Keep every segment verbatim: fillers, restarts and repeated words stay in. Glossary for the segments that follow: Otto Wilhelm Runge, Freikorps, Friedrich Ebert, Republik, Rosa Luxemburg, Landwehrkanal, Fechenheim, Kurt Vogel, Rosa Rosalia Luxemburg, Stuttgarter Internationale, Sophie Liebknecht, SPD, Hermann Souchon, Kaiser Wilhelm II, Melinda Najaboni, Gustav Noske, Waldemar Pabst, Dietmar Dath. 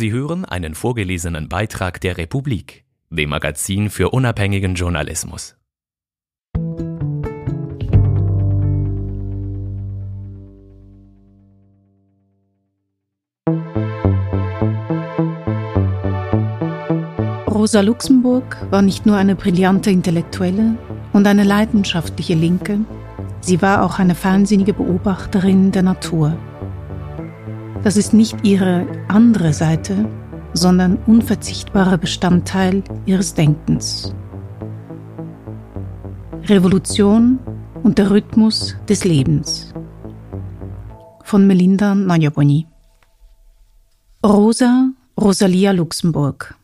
Sie hören einen vorgelesenen Beitrag der Republik, dem Magazin für unabhängigen Journalismus. Rosa Luxemburg war nicht nur eine brillante Intellektuelle und eine leidenschaftliche Linke, sie war auch eine feinsinnige Beobachterin der Natur. Das ist nicht ihre andere Seite, sondern unverzichtbarer Bestandteil ihres Denkens. Revolution und der Rhythmus des Lebens. Von Melinda Najaboni. Rosa Rosalia Luxemburg.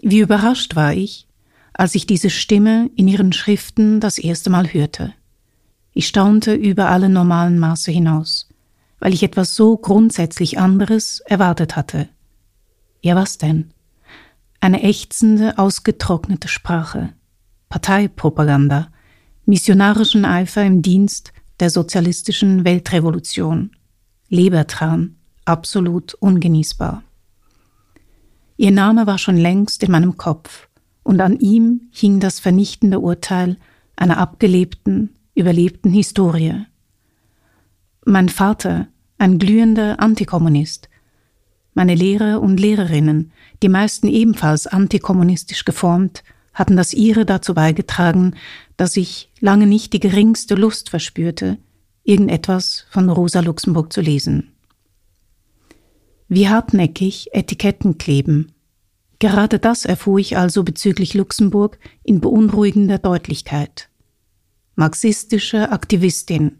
Wie überrascht war ich, als ich diese Stimme in ihren Schriften das erste Mal hörte. Ich staunte über alle normalen Maße hinaus, weil ich etwas so grundsätzlich anderes erwartet hatte. Ja, was denn? Eine ächzende, ausgetrocknete Sprache, Parteipropaganda, missionarischen Eifer im Dienst der sozialistischen Weltrevolution, Lebertran, absolut ungenießbar. Ihr Name war schon längst in meinem Kopf und an ihm hing das vernichtende Urteil einer abgelebten, überlebten Historie. Mein Vater, ein glühender Antikommunist. Meine Lehrer und Lehrerinnen, die meisten ebenfalls antikommunistisch geformt, hatten das ihre dazu beigetragen, dass ich lange nicht die geringste Lust verspürte, irgendetwas von Rosa Luxemburg zu lesen. Wie hartnäckig Etiketten kleben. Gerade das erfuhr ich also bezüglich Luxemburg in beunruhigender Deutlichkeit. Marxistische Aktivistin,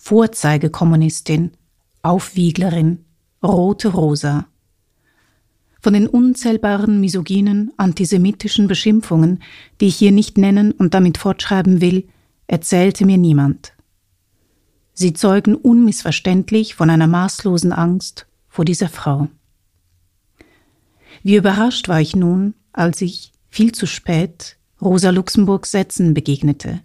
Vorzeigekommunistin, Aufwieglerin, rote Rosa. Von den unzählbaren misogynen, antisemitischen Beschimpfungen, die ich hier nicht nennen und damit fortschreiben will, erzählte mir niemand. Sie zeugen unmissverständlich von einer maßlosen Angst vor dieser Frau. Wie überrascht war ich nun, als ich, viel zu spät, Rosa Luxemburgs Sätzen begegnete.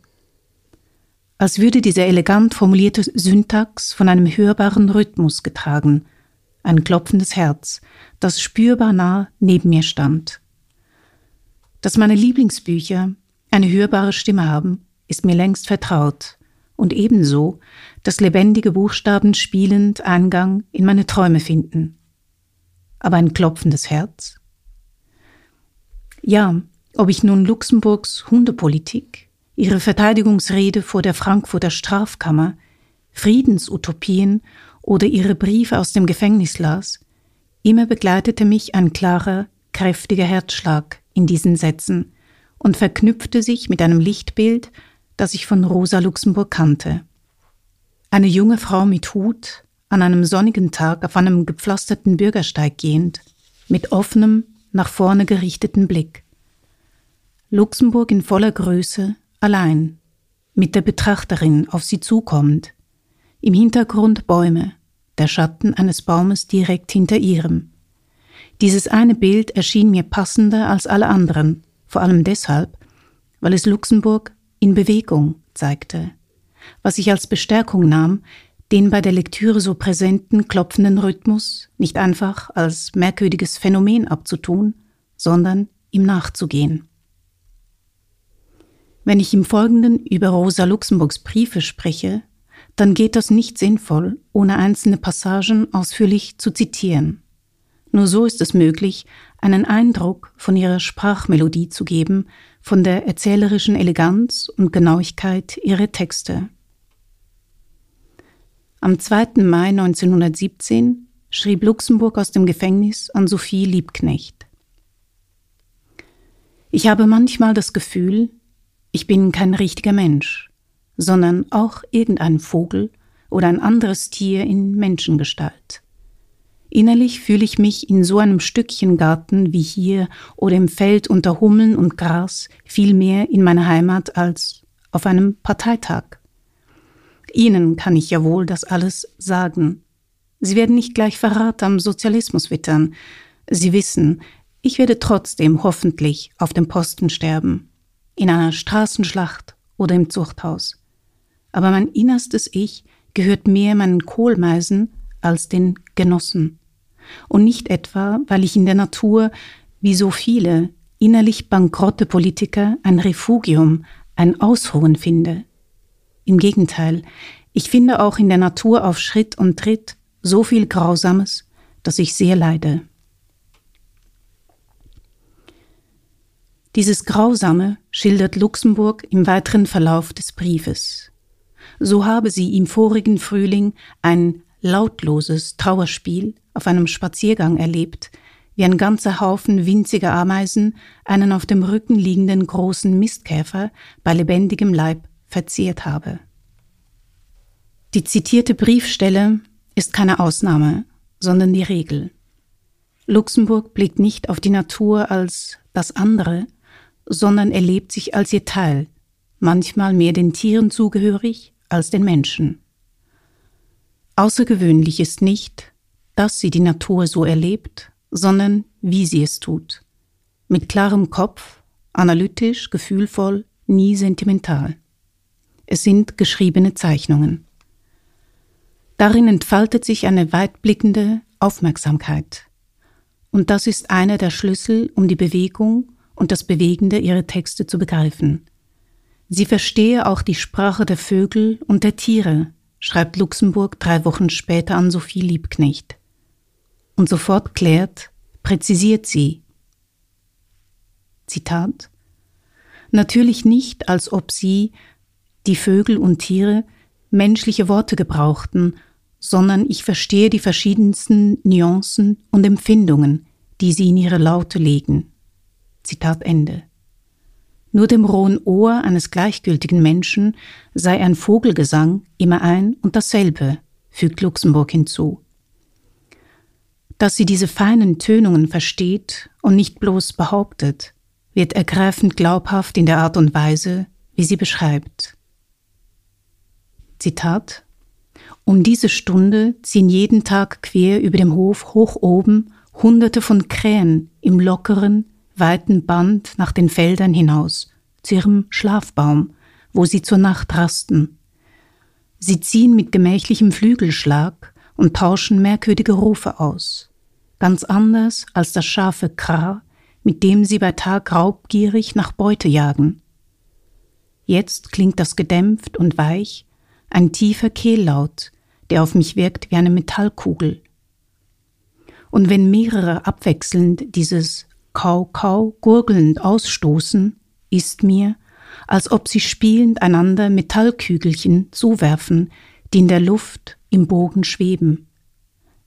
Als würde diese elegant formulierte Syntax von einem hörbaren Rhythmus getragen, ein klopfendes Herz, das spürbar nah neben mir stand. Dass meine Lieblingsbücher eine hörbare Stimme haben, ist mir längst vertraut und ebenso, dass lebendige Buchstaben spielend Eingang in meine Träume finden. Aber ein klopfendes Herz? Ja, ob ich nun Luxemburgs Hundepolitik, ihre Verteidigungsrede vor der Frankfurter Strafkammer, Friedensutopien oder ihre Briefe aus dem Gefängnis las, immer begleitete mich ein klarer, kräftiger Herzschlag in diesen Sätzen und verknüpfte sich mit einem Lichtbild, das ich von Rosa Luxemburg kannte. Eine junge Frau mit Hut, an einem sonnigen Tag auf einem gepflasterten Bürgersteig gehend, mit offenem, nach vorne gerichteten Blick. Luxemburg in voller Größe, allein, mit der Betrachterin auf sie zukommend, im Hintergrund Bäume, der Schatten eines Baumes direkt hinter ihrem. Dieses eine Bild erschien mir passender als alle anderen, vor allem deshalb, weil es Luxemburg in Bewegung zeigte, was ich als Bestärkung nahm, den bei der Lektüre so präsenten klopfenden Rhythmus nicht einfach als merkwürdiges Phänomen abzutun, sondern ihm nachzugehen. Wenn ich im Folgenden über Rosa Luxemburgs Briefe spreche, dann geht das nicht sinnvoll, ohne einzelne Passagen ausführlich zu zitieren. Nur so ist es möglich, einen Eindruck von ihrer Sprachmelodie zu geben, von der erzählerischen Eleganz und Genauigkeit ihrer Texte. Am zweiten Mai neunzehnhundertsiebzehn schrieb Luxemburg aus dem Gefängnis an Sophie Liebknecht: Ich habe manchmal das Gefühl, ich bin kein richtiger Mensch, sondern auch irgendein Vogel oder ein anderes Tier in Menschengestalt. Innerlich fühle ich mich in so einem Stückchen Garten wie hier oder im Feld unter Hummeln und Gras viel mehr in meiner Heimat als auf einem Parteitag. Ihnen kann ich ja wohl das alles sagen. Sie werden nicht gleich Verrat am Sozialismus wittern. Sie wissen, ich werde trotzdem hoffentlich auf dem Posten sterben. In einer Straßenschlacht oder im Zuchthaus. Aber mein innerstes Ich gehört mehr meinen Kohlmeisen als den Genossen. und nicht etwa, weil ich in der Natur, wie so viele innerlich bankrotte Politiker, ein Refugium, ein Ausruhen finde. Im Gegenteil, ich finde auch in der Natur auf Schritt und Tritt so viel Grausames, dass ich sehr leide. Dieses Grausame schildert Luxemburg im weiteren Verlauf des Briefes. So habe sie im vorigen Frühling ein lautloses Trauerspiel auf einem Spaziergang erlebt, wie ein ganzer Haufen winziger Ameisen einen auf dem Rücken liegenden großen Mistkäfer bei lebendigem Leib verzehrt habe. Die zitierte Briefstelle ist keine Ausnahme, sondern die Regel. Luxemburg blickt nicht auf die Natur als das andere, sondern erlebt sich als ihr Teil, manchmal mehr den Tieren zugehörig als den Menschen. Außergewöhnlich ist nicht, dass sie die Natur so erlebt, sondern wie sie es tut. Mit klarem Kopf, analytisch, gefühlvoll, nie sentimental. Es sind geschriebene Zeichnungen. Darin entfaltet sich eine weitblickende Aufmerksamkeit. Und das ist einer der Schlüssel, um die Bewegung und das Bewegende ihrer Texte zu begreifen. Sie verstehe auch die Sprache der Vögel und der Tiere, schreibt Luxemburg drei Wochen später an Sophie Liebknecht. Und sofort klärt, präzisiert sie. Zitat: Natürlich nicht, als ob sie, die Vögel und Tiere, menschliche Worte gebrauchten, sondern ich verstehe die verschiedensten Nuancen und Empfindungen, die sie in ihre Laute legen. Zitat Ende. Nur dem rohen Ohr eines gleichgültigen Menschen sei ein Vogelgesang immer ein und dasselbe, fügt Luxemburg hinzu. Dass sie diese feinen Tönungen versteht und nicht bloß behauptet, wird ergreifend glaubhaft in der Art und Weise, wie sie beschreibt. Zitat: Um diese Stunde ziehen jeden Tag quer über dem Hof hoch oben Hunderte von Krähen im lockeren, weiten Band nach den Feldern hinaus, zu ihrem Schlafbaum, wo sie zur Nacht rasten. Sie ziehen mit gemächlichem Flügelschlag und tauschen merkwürdige Rufe aus, ganz anders als das scharfe Krah, mit dem sie bei Tag raubgierig nach Beute jagen. Jetzt klingt das gedämpft und weich, ein tiefer Kehllaut, der auf mich wirkt wie eine Metallkugel. Und wenn mehrere abwechselnd dieses Kau-Kau gurgelnd ausstoßen, ist mir, als ob sie spielend einander Metallkügelchen zuwerfen, die in der Luft im Bogen schweben.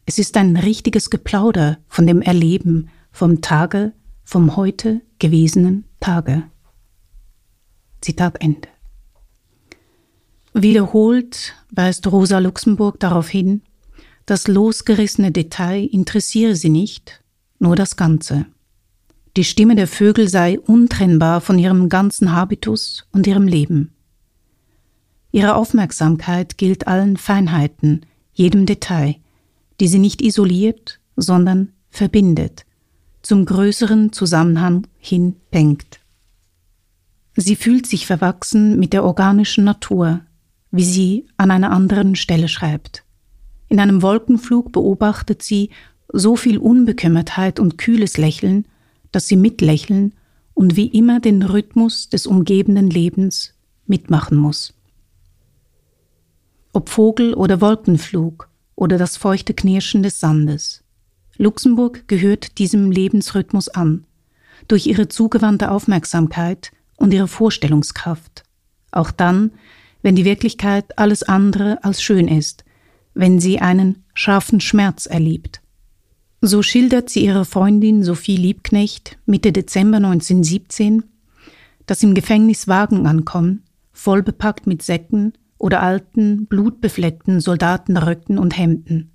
Es ist ein richtiges Geplauder von dem Erleben, vom Tage, vom heute gewesenen Tage. Zitat Ende. Wiederholt weist Rosa Luxemburg darauf hin, das losgerissene Detail interessiere sie nicht, nur das Ganze. Die Stimme der Vögel sei untrennbar von ihrem ganzen Habitus und ihrem Leben. Ihre Aufmerksamkeit gilt allen Feinheiten, jedem Detail, die sie nicht isoliert, sondern verbindet, zum größeren Zusammenhang hin denkt. Sie fühlt sich verwachsen mit der organischen Natur, wie sie an einer anderen Stelle schreibt. In einem Wolkenflug beobachtet sie so viel Unbekümmertheit und kühles Lächeln, dass sie mitlächeln und wie immer den Rhythmus des umgebenden Lebens mitmachen muss. Ob Vogel oder Wolkenflug oder das feuchte Knirschen des Sandes, Luxemburg gehört diesem Lebensrhythmus an, durch ihre zugewandte Aufmerksamkeit und ihre Vorstellungskraft, auch dann, wenn die Wirklichkeit alles andere als schön ist, wenn sie einen scharfen Schmerz erlebt. So schildert sie ihrer Freundin Sophie Liebknecht Mitte Dezember neunzehnhundertsiebzehn, dass im Gefängnis Wagen ankommen, vollbepackt mit Säcken oder alten, blutbefleckten Soldatenröcken und Hemden.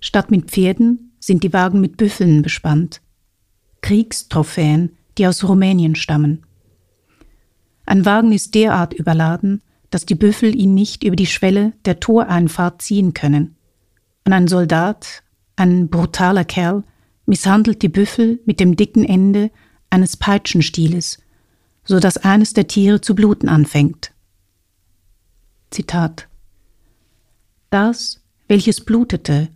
Statt mit Pferden sind die Wagen mit Büffeln bespannt, Kriegstrophäen, die aus Rumänien stammen. Ein Wagen ist derart überladen, dass die Büffel ihn nicht über die Schwelle der Toreinfahrt ziehen können. Und ein Soldat, ein brutaler Kerl, misshandelt die Büffel mit dem dicken Ende eines Peitschenstieles, sodass eines der Tiere zu bluten anfängt. Zitat: Das, welches blutete,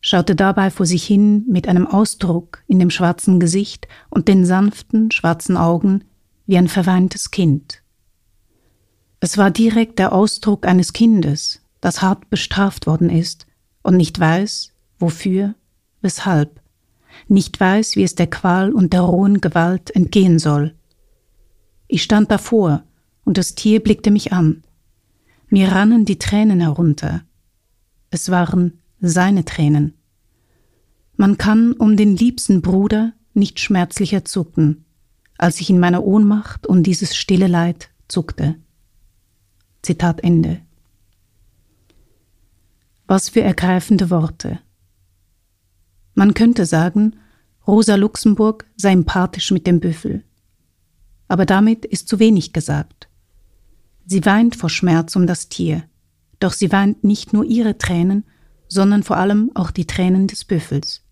schaute dabei vor sich hin mit einem Ausdruck in dem schwarzen Gesicht und den sanften, schwarzen Augen wie ein verweintes Kind. Es war direkt der Ausdruck eines Kindes, das hart bestraft worden ist und nicht weiß, wofür, weshalb, nicht weiß, wie es der Qual und der rohen Gewalt entgehen soll. Ich stand davor und das Tier blickte mich an. Mir rannen die Tränen herunter. Es waren seine Tränen. Man kann um den liebsten Bruder nicht schmerzlicher zucken, als ich in meiner Ohnmacht um dieses stille Leid zuckte. Zitat Ende. Was für ergreifende Worte. Man könnte sagen, Rosa Luxemburg sei empathisch mit dem Büffel. Aber damit ist zu wenig gesagt. Sie weint vor Schmerz um das Tier, doch sie weint nicht nur ihre Tränen, sondern vor allem auch die Tränen des Büffels.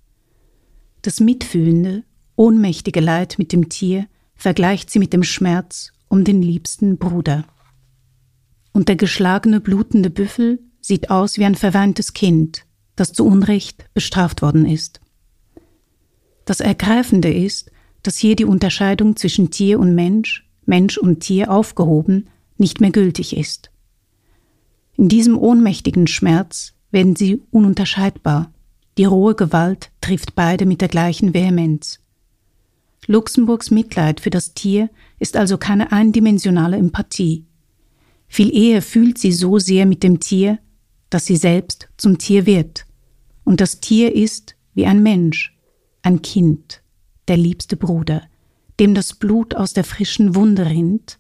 Das mitfühlende, ohnmächtige Leid mit dem Tier vergleicht sie mit dem Schmerz um den liebsten Bruder. Und der geschlagene, blutende Büffel sieht aus wie ein verweintes Kind, das zu Unrecht bestraft worden ist. Das Ergreifende ist, dass hier die Unterscheidung zwischen Tier und Mensch, Mensch und Tier aufgehoben, nicht mehr gültig ist. In diesem ohnmächtigen Schmerz werden sie ununterscheidbar. Die rohe Gewalt trifft beide mit der gleichen Vehemenz. Luxemburgs Mitleid für das Tier ist also keine eindimensionale Empathie. Viel eher fühlt sie so sehr mit dem Tier, dass sie selbst zum Tier wird. Und das Tier ist wie ein Mensch, ein Kind, der liebste Bruder, dem das Blut aus der frischen Wunde rinnt,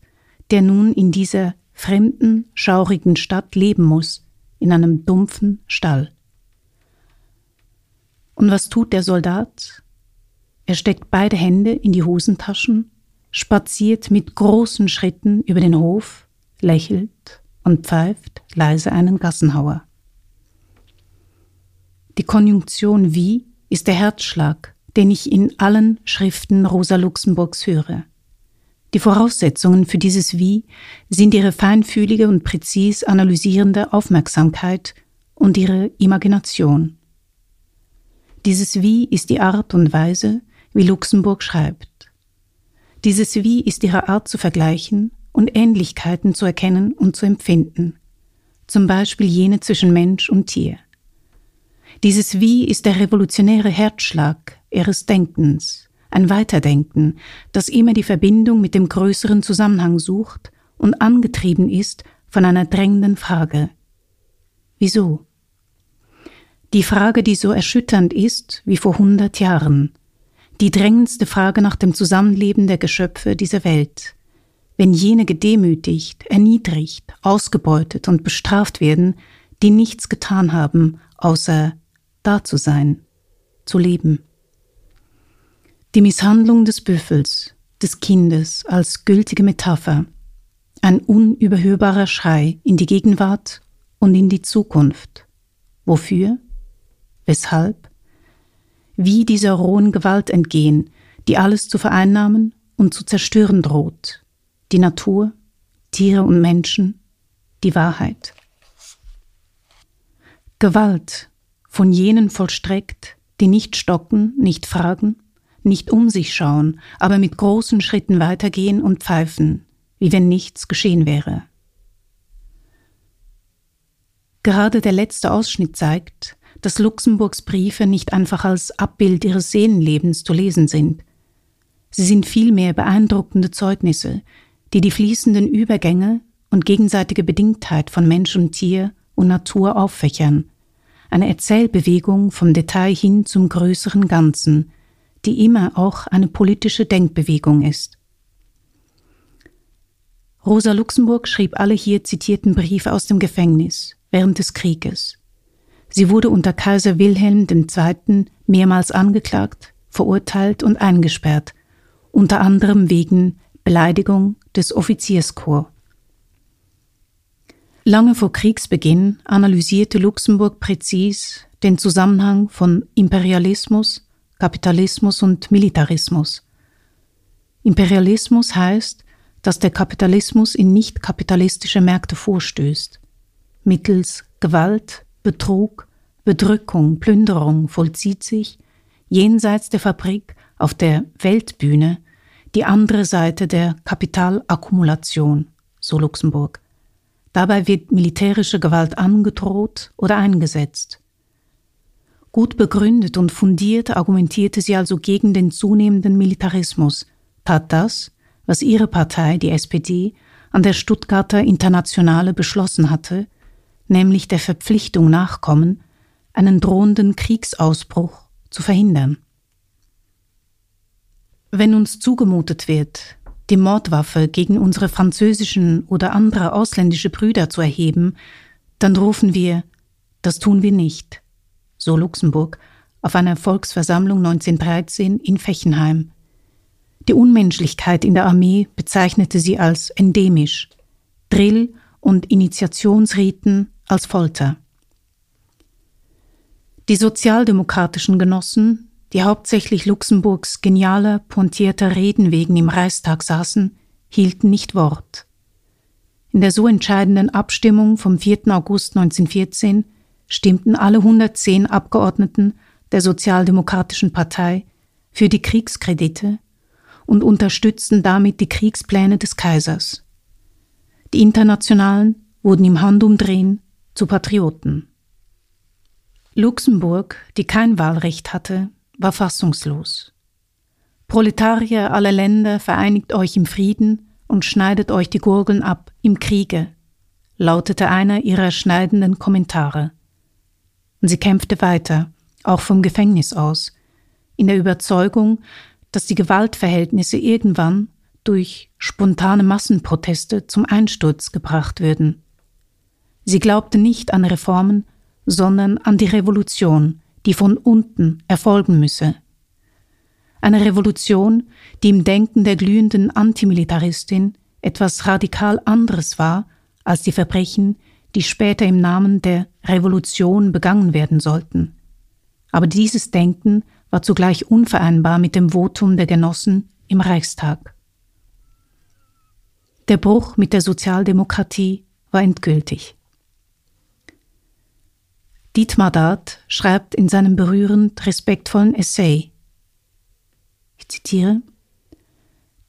der nun in dieser fremden, schaurigen Stadt leben muss, in einem dumpfen Stall. Und was tut der Soldat? Er steckt beide Hände in die Hosentaschen, spaziert mit großen Schritten über den Hof, lächelt und pfeift leise einen Gassenhauer. Die Konjunktion wie ist der Herzschlag, den ich in allen Schriften Rosa Luxemburgs höre. Die Voraussetzungen für dieses Wie sind ihre feinfühlige und präzis analysierende Aufmerksamkeit und ihre Imagination. Dieses Wie ist die Art und Weise, wie Luxemburg schreibt. Dieses Wie ist ihre Art zu vergleichen und Ähnlichkeiten zu erkennen und zu empfinden, zum Beispiel jene zwischen Mensch und Tier. Dieses Wie ist der revolutionäre Herzschlag ihres Denkens. Ein Weiterdenken, das immer die Verbindung mit dem größeren Zusammenhang sucht und angetrieben ist von einer drängenden Frage. Wieso? Die Frage, die so erschütternd ist wie vor hundert Jahren. Die drängendste Frage nach dem Zusammenleben der Geschöpfe dieser Welt. Wenn jene gedemütigt, erniedrigt, ausgebeutet und bestraft werden, die nichts getan haben, außer da zu sein, zu leben. Die Misshandlung des Büffels, des Kindes als gültige Metapher, ein unüberhörbarer Schrei in die Gegenwart und in die Zukunft. Wofür? Weshalb? Wie dieser rohen Gewalt entgehen, die alles zu vereinnahmen und zu zerstören droht. Die Natur, Tiere und Menschen, die Wahrheit. Gewalt, von jenen vollstreckt, die nicht stocken, nicht fragen, nicht um sich schauen, aber mit großen Schritten weitergehen und pfeifen, wie wenn nichts geschehen wäre. Gerade der letzte Ausschnitt zeigt, dass Luxemburgs Briefe nicht einfach als Abbild ihres Seelenlebens zu lesen sind. Sie sind vielmehr beeindruckende Zeugnisse, die die fließenden Übergänge und gegenseitige Bedingtheit von Mensch und Tier und Natur auffächern. Eine Erzählbewegung vom Detail hin zum größeren Ganzen, die immer auch eine politische Denkbewegung ist. Rosa Luxemburg schrieb alle hier zitierten Briefe aus dem Gefängnis während des Krieges. Sie wurde unter Kaiser Wilhelm der Zweite mehrmals angeklagt, verurteilt und eingesperrt, unter anderem wegen Beleidigung des Offizierskorps. Lange vor Kriegsbeginn analysierte Luxemburg präzis den Zusammenhang von Imperialismus, Kapitalismus und Militarismus. Imperialismus heißt, dass der Kapitalismus in nicht-kapitalistische Märkte vorstößt, mittels Gewalt, Betrug, Bedrückung, Plünderung vollzieht sich jenseits der Fabrik auf der Weltbühne die andere Seite der Kapitalakkumulation, so Luxemburg. Dabei wird militärische Gewalt angedroht oder eingesetzt. Gut begründet und fundiert argumentierte sie also gegen den zunehmenden Militarismus, tat das, was ihre Partei, die S P D, an der Stuttgarter Internationale beschlossen hatte, nämlich der Verpflichtung nachkommen, einen drohenden Kriegsausbruch zu verhindern. Wenn uns zugemutet wird, die Mordwaffe gegen unsere französischen oder andere ausländische Brüder zu erheben, dann rufen wir, das tun wir nicht, so Luxemburg auf einer Volksversammlung neunzehnhundertdreizehn in Fechenheim. Die Unmenschlichkeit in der Armee bezeichnete sie als endemisch, Drill- und Initiationsriten als Folter. Die sozialdemokratischen Genossen, die hauptsächlich Luxemburgs genialer, pointierter Reden wegen im Reichstag saßen, hielten nicht Wort. In der so entscheidenden Abstimmung vom vierten August neunzehnhundertvierzehn stimmten alle hundertzehn Abgeordneten der Sozialdemokratischen Partei für die Kriegskredite und unterstützten damit die Kriegspläne des Kaisers. Die Internationalen wurden im Handumdrehen zu Patrioten. Luxemburg, die kein Wahlrecht hatte, war fassungslos. Proletarier aller Länder, vereinigt euch im Frieden und schneidet euch die Gurgeln ab im Kriege, lautete einer ihrer schneidenden Kommentare. Und sie kämpfte weiter, auch vom Gefängnis aus, in der Überzeugung, dass die Gewaltverhältnisse irgendwann durch spontane Massenproteste zum Einsturz gebracht würden. Sie glaubte nicht an Reformen, sondern an die Revolution, die von unten erfolgen müsse. Eine Revolution, die im Denken der glühenden Antimilitaristin etwas radikal anderes war als die Verbrechen, die später im Namen der Revolution begangen werden sollten. Aber dieses Denken war zugleich unvereinbar mit dem Votum der Genossen im Reichstag. Der Bruch mit der Sozialdemokratie war endgültig. Dietmar Dath schreibt in seinem berührend respektvollen Essay, ich zitiere,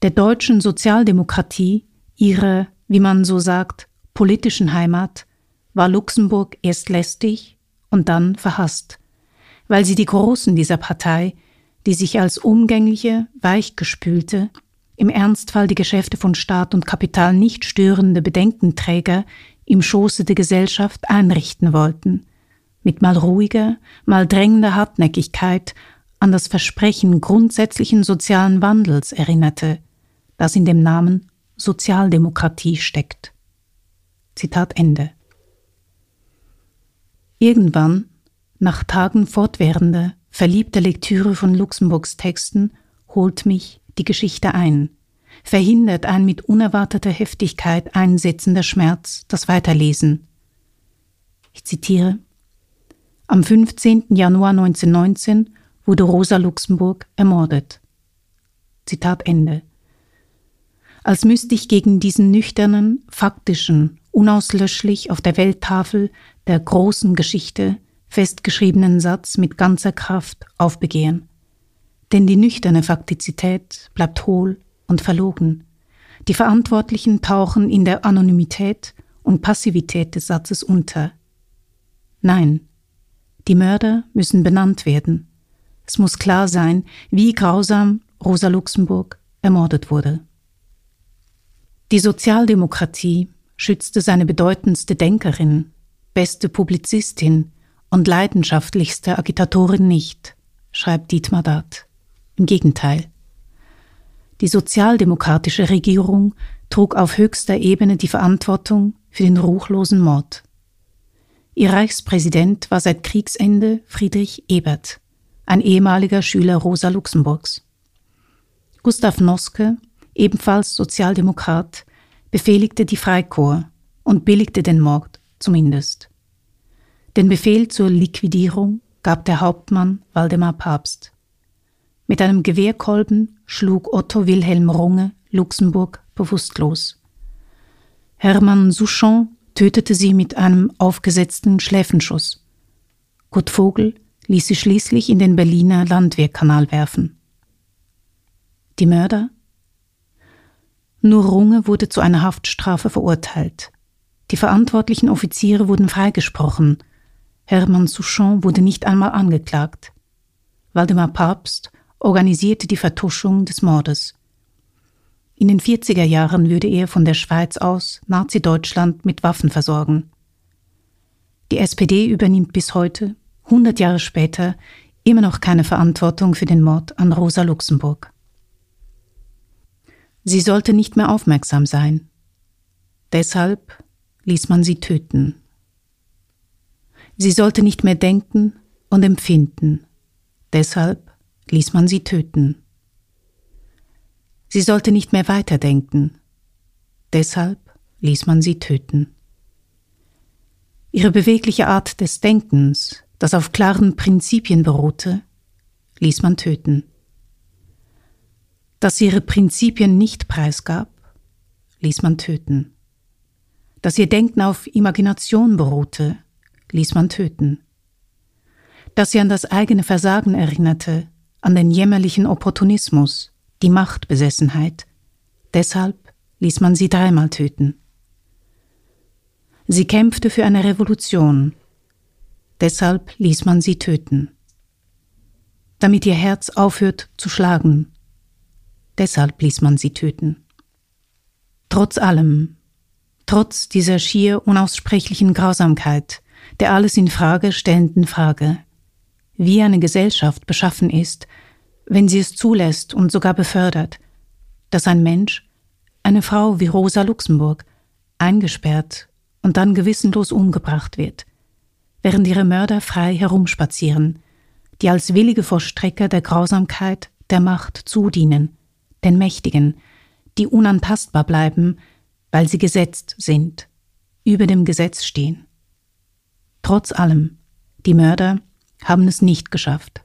der deutschen Sozialdemokratie, ihre, wie man so sagt, politischen Heimat, war Luxemburg erst lästig und dann verhasst, weil sie die Großen dieser Partei, die sich als umgängliche, weichgespülte, im Ernstfall die Geschäfte von Staat und Kapital nicht störende Bedenkenträger im Schoße der Gesellschaft einrichten wollten, mit mal ruhiger, mal drängender Hartnäckigkeit an das Versprechen grundsätzlichen sozialen Wandels erinnerte, das in dem Namen Sozialdemokratie steckt. Zitat Ende. Irgendwann, nach Tagen fortwährender, verliebter Lektüre von Luxemburgs Texten, holt mich die Geschichte ein, verhindert ein mit unerwarteter Heftigkeit einsetzender Schmerz das Weiterlesen. Ich zitiere, am fünfzehnten Januar neunzehnhundertneunzehn wurde Rosa Luxemburg ermordet. Zitat Ende. Als müsste ich gegen diesen nüchternen, faktischen, unauslöschlich auf der Welttafel der großen Geschichte festgeschriebenen Satz mit ganzer Kraft aufbegehren. Denn die nüchterne Faktizität bleibt hohl und verlogen. Die Verantwortlichen tauchen in der Anonymität und Passivität des Satzes unter. Nein, die Mörder müssen benannt werden. Es muss klar sein, wie grausam Rosa Luxemburg ermordet wurde. Die Sozialdemokratie schützte seine bedeutendste Denkerin, beste Publizistin und leidenschaftlichste Agitatorin nicht, schreibt Dietmar Dath. Im Gegenteil. Die sozialdemokratische Regierung trug auf höchster Ebene die Verantwortung für den ruchlosen Mord. Ihr Reichspräsident war seit Kriegsende Friedrich Ebert, ein ehemaliger Schüler Rosa Luxemburgs. Gustav Noske, ebenfalls Sozialdemokrat, befehligte die Freikorps und billigte den Mord zumindest. Den Befehl zur Liquidierung gab der Hauptmann Waldemar Pabst. Mit einem Gewehrkolben schlug Otto Wilhelm Runge Luxemburg bewusstlos. Hermann Souchon tötete sie mit einem aufgesetzten Schläfenschuss. Kurt Vogel ließ sie schließlich in den Berliner Landwehrkanal werfen. Die Mörder? Nur Runge wurde zu einer Haftstrafe verurteilt. Die verantwortlichen Offiziere wurden freigesprochen. Hermann Souchon wurde nicht einmal angeklagt. Waldemar Pabst organisierte die Vertuschung des Mordes. In den vierziger Jahren würde er von der Schweiz aus Nazi-Deutschland mit Waffen versorgen. Die S P D übernimmt bis heute, hundert Jahre später, immer noch keine Verantwortung für den Mord an Rosa Luxemburg. Sie sollte nicht mehr aufmerksam sein. Deshalb ließ man sie töten. Sie sollte nicht mehr denken und empfinden. Deshalb ließ man sie töten. Sie sollte nicht mehr weiterdenken. Deshalb ließ man sie töten. Ihre bewegliche Art des Denkens, das auf klaren Prinzipien beruhte, ließ man töten. Dass sie ihre Prinzipien nicht preisgab, ließ man töten. Dass ihr Denken auf Imagination beruhte, ließ man töten. Dass sie an das eigene Versagen erinnerte, an den jämmerlichen Opportunismus, die Machtbesessenheit, deshalb ließ man sie dreimal töten. Sie kämpfte für eine Revolution, deshalb ließ man sie töten. Damit ihr Herz aufhört zu schlagen, deshalb ließ man sie töten. Trotz allem, trotz dieser schier unaussprechlichen Grausamkeit, der alles in Frage stellenden Frage, wie eine Gesellschaft beschaffen ist, wenn sie es zulässt und sogar befördert, dass ein Mensch, eine Frau wie Rosa Luxemburg, eingesperrt und dann gewissenlos umgebracht wird, während ihre Mörder frei herumspazieren, die als willige Vollstrecker der Grausamkeit der Macht zudienen, den Mächtigen, die unantastbar bleiben, weil sie gesetzt sind, über dem Gesetz stehen. Trotz allem, die Mörder haben es nicht geschafft.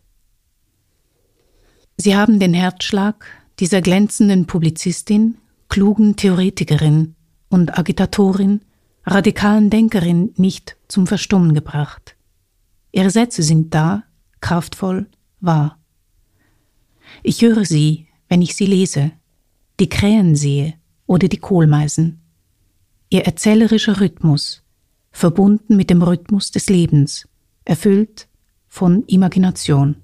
Sie haben den Herzschlag dieser glänzenden Publizistin, klugen Theoretikerin und Agitatorin, radikalen Denkerin nicht zum Verstummen gebracht. Ihre Sätze sind da, kraftvoll, wahr. Ich höre sie, wenn ich sie lese, die Krähen sehe oder die Kohlmeisen. Ihr erzählerischer Rhythmus, verbunden mit dem Rhythmus des Lebens, erfüllt von Imagination.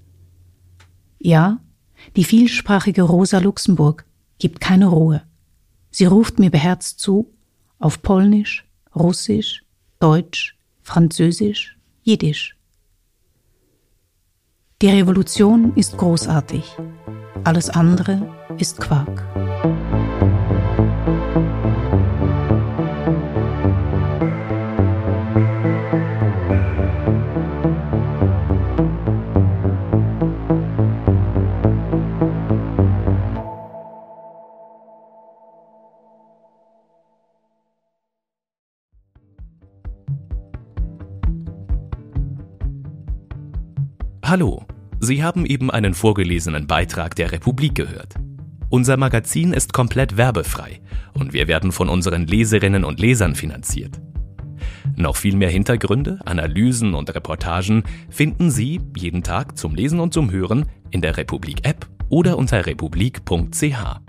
Ja, die vielsprachige Rosa Luxemburg gibt keine Ruhe. Sie ruft mir beherzt zu, auf Polnisch, Russisch, Deutsch, Französisch, Jiddisch. Die Revolution ist großartig. Alles andere ist Quark. Hallo, Sie haben eben einen vorgelesenen Beitrag der Republik gehört. Unser Magazin ist komplett werbefrei und wir werden von unseren Leserinnen und Lesern finanziert. Noch viel mehr Hintergründe, Analysen und Reportagen finden Sie jeden Tag zum Lesen und zum Hören in der Republik-App oder unter republik punkt c h.